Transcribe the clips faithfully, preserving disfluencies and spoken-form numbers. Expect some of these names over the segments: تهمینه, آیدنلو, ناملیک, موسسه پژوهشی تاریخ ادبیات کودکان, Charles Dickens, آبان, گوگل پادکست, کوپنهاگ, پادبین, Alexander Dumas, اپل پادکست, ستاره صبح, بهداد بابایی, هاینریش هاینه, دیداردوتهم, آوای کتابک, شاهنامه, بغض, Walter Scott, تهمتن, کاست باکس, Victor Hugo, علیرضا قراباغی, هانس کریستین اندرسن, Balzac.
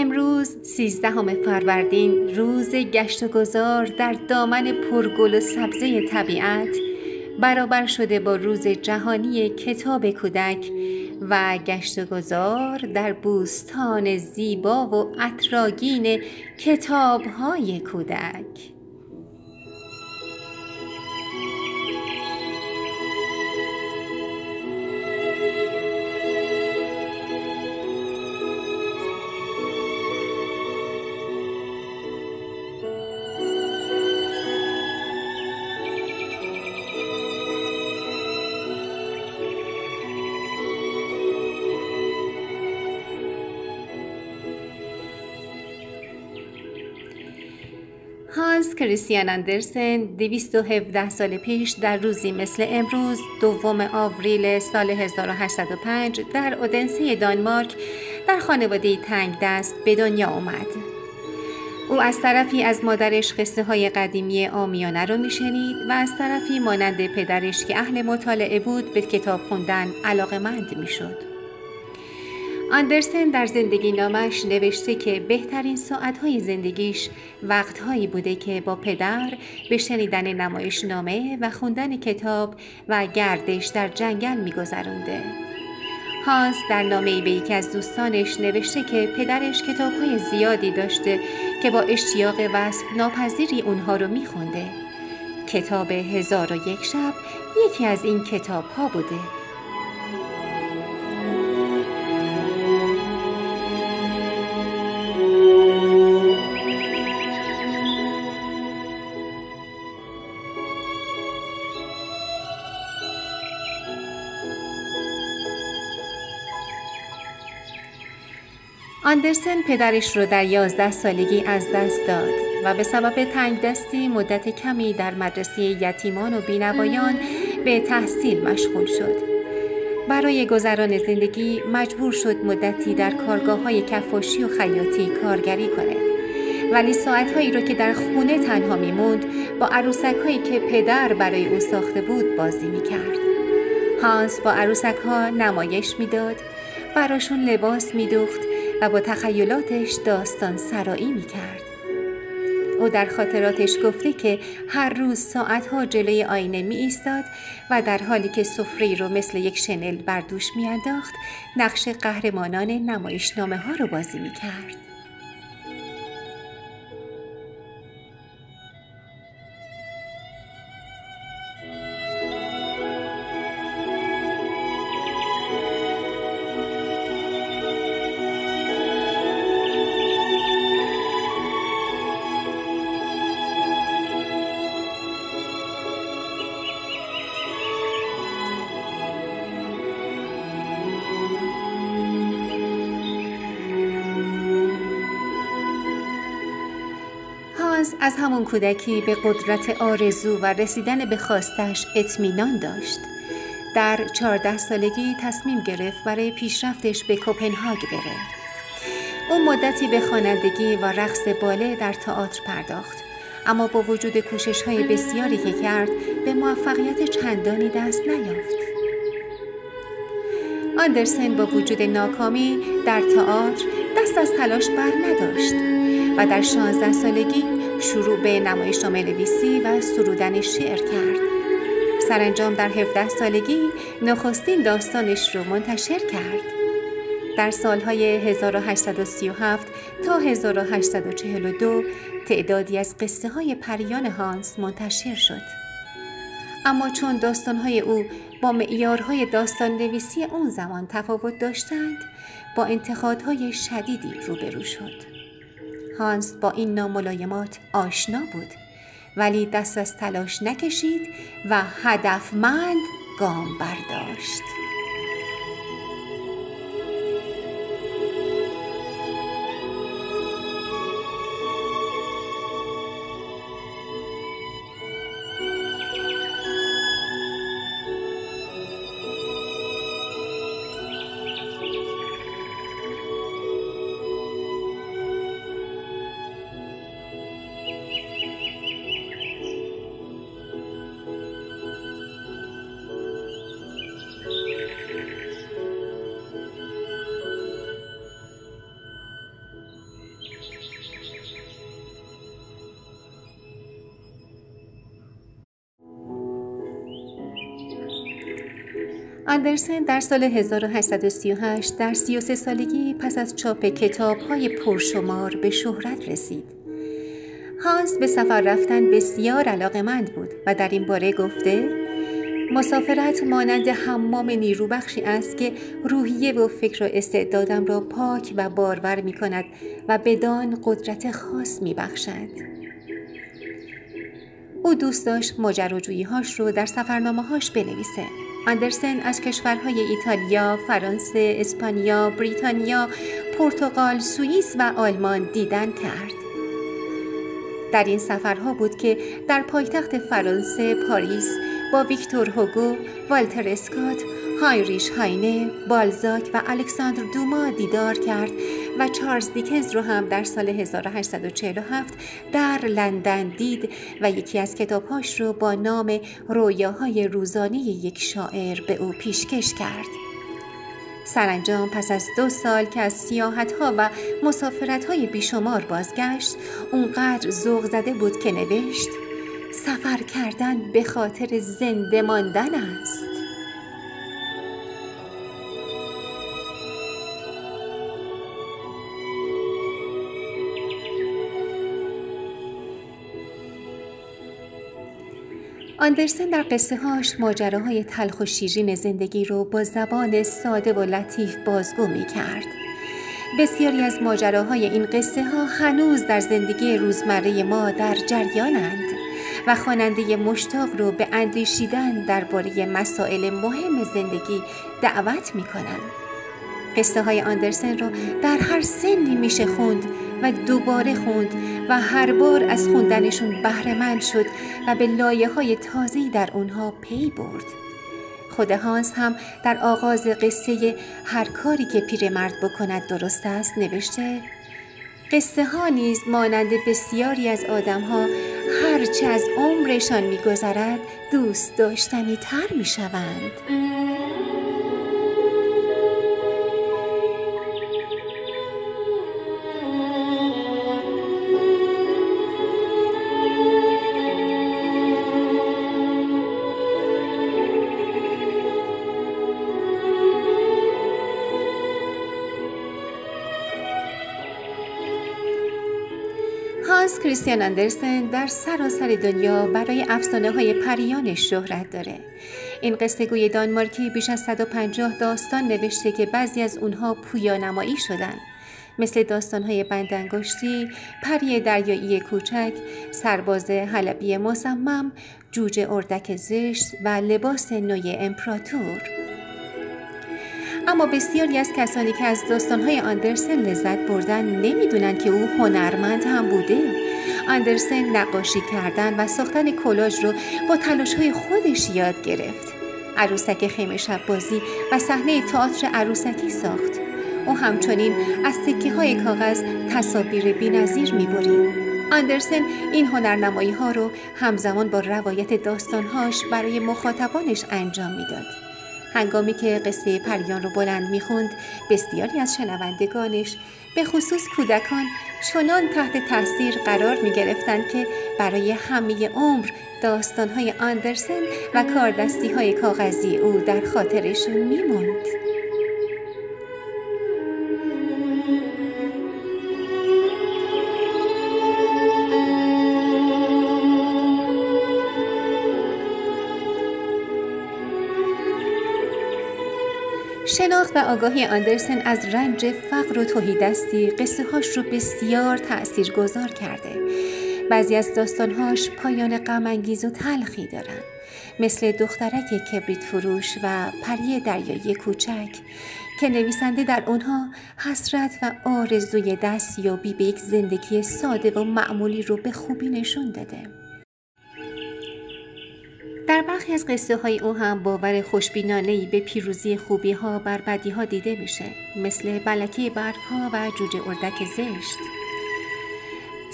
امروز سیزدهم فروردین، روز گشت و گذار در دامن پرگل و سبزه طبیعت، برابر شده با روز جهانی کتاب کودک و گشت و گذار در بوستان زیبا و عطرآگین کتاب‌های کودک. هانس کریستین اندرسن دویست و هفده سال پیش در روزی مثل امروز دوم آوریل سال هزار و هشتصد و پنج در اودنسه دانمارک در خانواده تنگ دست به دنیا آمد. او از طرفی از مادرش قصه های قدیمی آمیانه را می شنید و از طرفی مانند پدرش که اهل مطالعه بود به کتاب خوندن علاقه‌مند می شد. اندرسن در زندگی نامش نوشته که بهترین ساعتهای زندگیش وقتهایی بوده که با پدر به شنیدن نمایش نامه و خوندن کتاب و گردش در جنگل می‌گذرانده. هانس در نامه‌ای به یکی از دوستانش نوشته که پدرش کتاب‌های زیادی داشته که با اشتیاق وصف ناپذیری اونها رو می‌خونده. کتاب هزار و یک شب یکی از این کتاب‌ها بوده. اندرسن پدرش رو در یازده سالگی از دست داد و به سبب تنگ دستی مدت کمی در مدرسه یتیمان و بینوایان به تحصیل مشغول شد. برای گذران زندگی مجبور شد مدتی در کارگاه‌های کفاشی و خیاطی کارگری کنه، ولی ساعت‌هایی رو که در خونه تنها می‌موند با عروسک‌هایی که پدر برای او ساخته بود بازی می‌کرد. هانس با عروسک‌ها نمایش می‌داد، براشون لباس می‌دوخت و با تخیلاتش داستان سرایی می کرد. او در خاطراتش گفته که هر روز ساعتها جلوی آینه می ایستاد و در حالی که سفره رو مثل یک شنل بر دوش می انداخت، نقش قهرمانان نمایشنامه ها رو بازی می کرد. از همون کودکی به قدرت آرزو و رسیدن به خواستش اطمینان داشت. در چهارده سالگی تصمیم گرفت برای پیشرفتش به کوپنهاگ بره. او مدتی به خوانندگی و رقص باله در تئاتر پرداخت، اما با وجود کوشش‌های بسیاری که کرد به موفقیت چندانی دست نیافت. اندرسن با وجود ناکامی در تئاتر دست از تلاش بر نداشت و در شانزده سالگی شروع به نمایشنامه نویسی و سرودن شعر کرد. سرانجام در هفده سالگی نخستین داستانش رو منتشر کرد. در سالهای هزار و هشتصد و سی و هفت تا هزار و هشتصد و چهل و دو تعدادی از قصه های پریان هانس منتشر شد. اما چون داستانهای او با معیارهای داستان نویسی اون زمان تفاوت داشتند، با انتقادهای شدیدی روبرو شد. هانس با این ناملایمات آشنا بود، ولی دست از تلاش نکشید و هدفمند گام برداشت. Thank you. اندرسن در سال هزار و هشتصد و سی و هشت در سی و سه سالگی پس از چاپ کتاب‌های پرشمار به شهرت رسید. هانس به سفر رفتن بسیار علاقمند بود و در این باره گفته: مسافرت مانند حمام نیروبخشی است که روحیه و فکر و استعدادم را پاک و بارور می کند و بدان قدرت خاص می بخشد. او دوست داشت ماجراجویی‌هاش رو در سفرنامه‌هاش بنویسه. اندرسن از کشورهای ایتالیا، فرانسه، اسپانیا، بریتانیا، پرتغال، سوئیس و آلمان دیدن کرد. در این سفرها بود که در پایتخت فرانسه، پاریس، با ویکتور هوگو، والتر اسکات، هاینریش هاینه، بالزاک و الکساندر دوما دیدار کرد و چارلز دیکنز رو هم در سال هزار و هشتصد و چهل و هفت در لندن دید و یکی از کتابهاش رو با نام رویاهای روزانه یک شاعر به او پیشکش کرد. سرانجام پس از دو سال که از سیاحت‌ها و مسافرت‌های بیشمار بازگشت، اونقدر ذوق زده بود که نوشت: سفر کردن به خاطر زنده ماندن است. اندرسن در قصه هاش ماجراهای تلخ و شیرین زندگی رو با زبان ساده و لطیف بازگو می کرد. بسیاری از ماجراهای این قصه ها هنوز در زندگی روزمره ما در جریانند و خواننده مشتاق رو به اندیشیدن درباره مسائل مهم زندگی دعوت می کنند. قصه های اندرسن رو در هر سنی میشه خوند و دوباره خوند و هر بار از خوندنشون بهره مند شد و به لایه‌های تازه‌ای در اونها پی برد. خود هانس هم در آغاز قصه هر کاری که پیرمرد بکند درست است نوشته: قصه ها نیز مانند بسیاری از آدم‌ها هرچه از عمرشان می‌گذرد دوست داشتنی تر می‌شوند. هانس کریستین اندرسن در سراسر دنیا برای افسانه‌های پریانش شهرت داره. این قصه‌گوی دانمارکی بیش از صد و پنجاه داستان نوشته که بعضی از اونها پویانمایی شدن، مثل داستان‌های بندانگشتی، پری دریایی کوچک، سرباز حلبی مصمم، جوجه اردک زشت و لباس نو امپراتور. اما بسیاری از کسانی که از داستان‌های اندرسن لذت بردن نمی‌دونن که او هنرمند هم بوده. اندرسن نقاشی کردن و ساختن کلاژ رو با تلاش‌های خودش یاد گرفت. عروسک خیمه شب بازی و صحنه تئاتر عروسکی ساخت. او همچنین از تکه‌های کاغذ تصاویر بی‌نظیر می‌برید. اندرسن این هنرنمایی‌ها رو همزمان با روایت داستان‌هاش برای مخاطبانش انجام می‌داد. هنگامی که قصه پریان رو بلند میخوند، بسیاری از شنوندگانش به خصوص کودکان چنان تحت تاثیر قرار میگرفتند که برای همه عمر داستانهای اندرسن و کاردستیهای کاغذی او در خاطرشون میموند. شناخت و آگاهی اندرسن از رنج فقر و تهیدستی قصه هاش رو بسیار تأثیر گذار کرده. بعضی از داستانهاش پایان غم‌انگیز و تلخی دارن، مثل دخترک کبریت فروش و پری دریایی کوچک که نویسنده در اونها حسرت و آرزوی دستیابی به یک زندگی ساده و معمولی رو به خوبی نشون داده. در برخی از قصه های او هم باور خوشبینانه‌ای به پیروزی خوبی ها بر بدی ها دیده میشه، مثل بلکه برف ها و جوجه اردک زشت.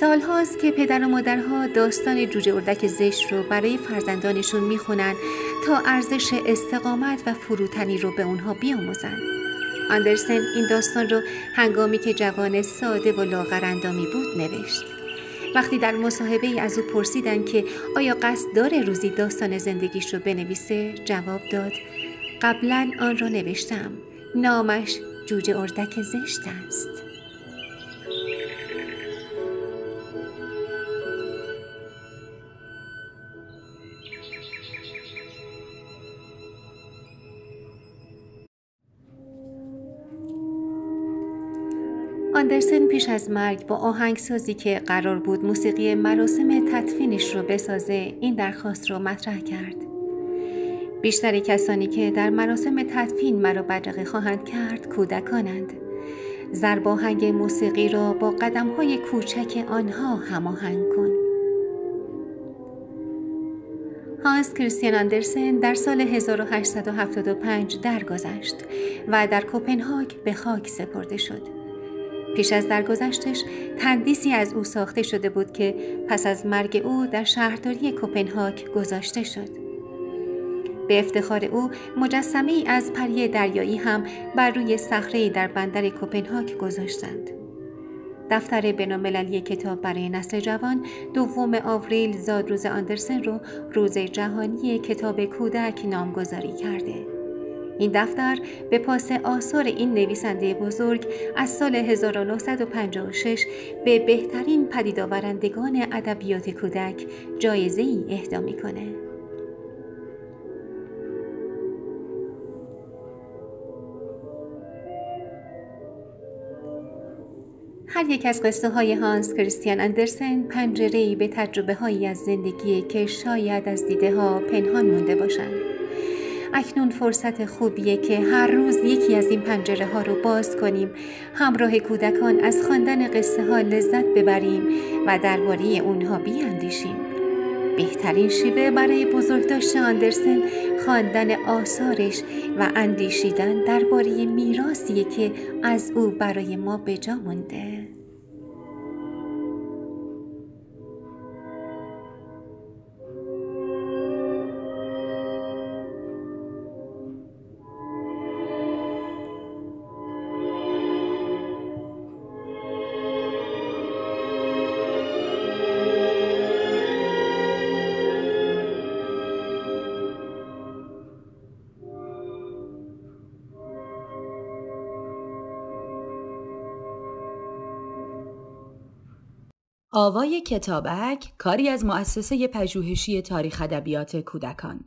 سال هاست که پدر و مادرها داستان جوجه اردک زشت رو برای فرزندانشون میخونن تا ارزش استقامت و فروتنی رو به اونها بیاموزن. اندرسن این داستان رو هنگامی که جوان ساده و لاغرندامی بود نوشت. وقتی در مصاحبه ای از او پرسیدن که آیا قصد داره روزی داستان زندگیش رو بنویسه، جواب داد: قبلا آن را نوشتم. نامش جوجه اردک زشت است. اندرسن پیش از مرگ با آهنگسازی که قرار بود موسیقی مراسم تدفینش رو بسازه این درخواست رو مطرح کرد. بیشتر کسانی که در مراسم تدفین مرا بدرقه خواهند کرد کودکانند. ضرب آهنگ موسیقی را با قدم‌های کوچک آنها هماهنگ کن. هانس کریستین اندرسن در سال هزار و هشتصد و هفتاد و پنج درگذشت و در کوپنهاگ به خاک سپرده شد. پیش از درگذشتش تندیسی از او ساخته شده بود که پس از مرگ او در شهرداری کوپنهاگ گذاشته شد. به افتخار او مجسمه‌ای از پری دریایی هم بر روی صخره‌ای در بندر کوپنهاگ گذاشتند. دفتر بین‌المللی کتاب برای نسل جوان دوم آوریل زادروز اندرسن رو روز جهانی کتاب کودک نامگذاری کرده. این دفتر به پاس آثار این نویسنده بزرگ از سال هزار و نهصد و پنجاه و شش به بهترین پدیدآورندگان ادبیات کودک جایزه‌ای اهدا می‌کنه. هر یک از قصه های هانس کریستین اندرسن پنجره‌ای به تجربه هایی از زندگی که شاید از دیده ها پنهان مونده باشند. اکنون فرصت خوبیه که هر روز یکی از این پنجره ها رو باز کنیم، همراه کودکان از خواندن قصه ها لذت ببریم و درباره اونها بیاندیشیم. بهترین شیوه برای بزرگداشت اندرسن خواندن آثارش و اندیشیدن درباره میراثیه که از او برای ما به جا مونده. آوای کتابک کاری از موسسه پژوهشی تاریخ ادبیات کودکان.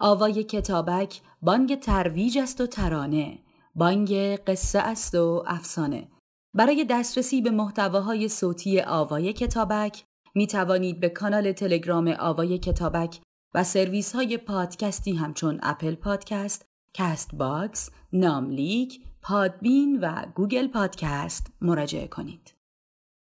آوای کتابک بانگ ترویج است و ترانه، بانگ قصه است و افسانه. برای دسترسی به محتواهای صوتی آوای کتابک می توانید به کانال تلگرام آوای کتابک و سرویس های پادکستی همچون اپل پادکست، کاست باکس، ناملیک، پادبین و گوگل پادکست مراجعه کنید.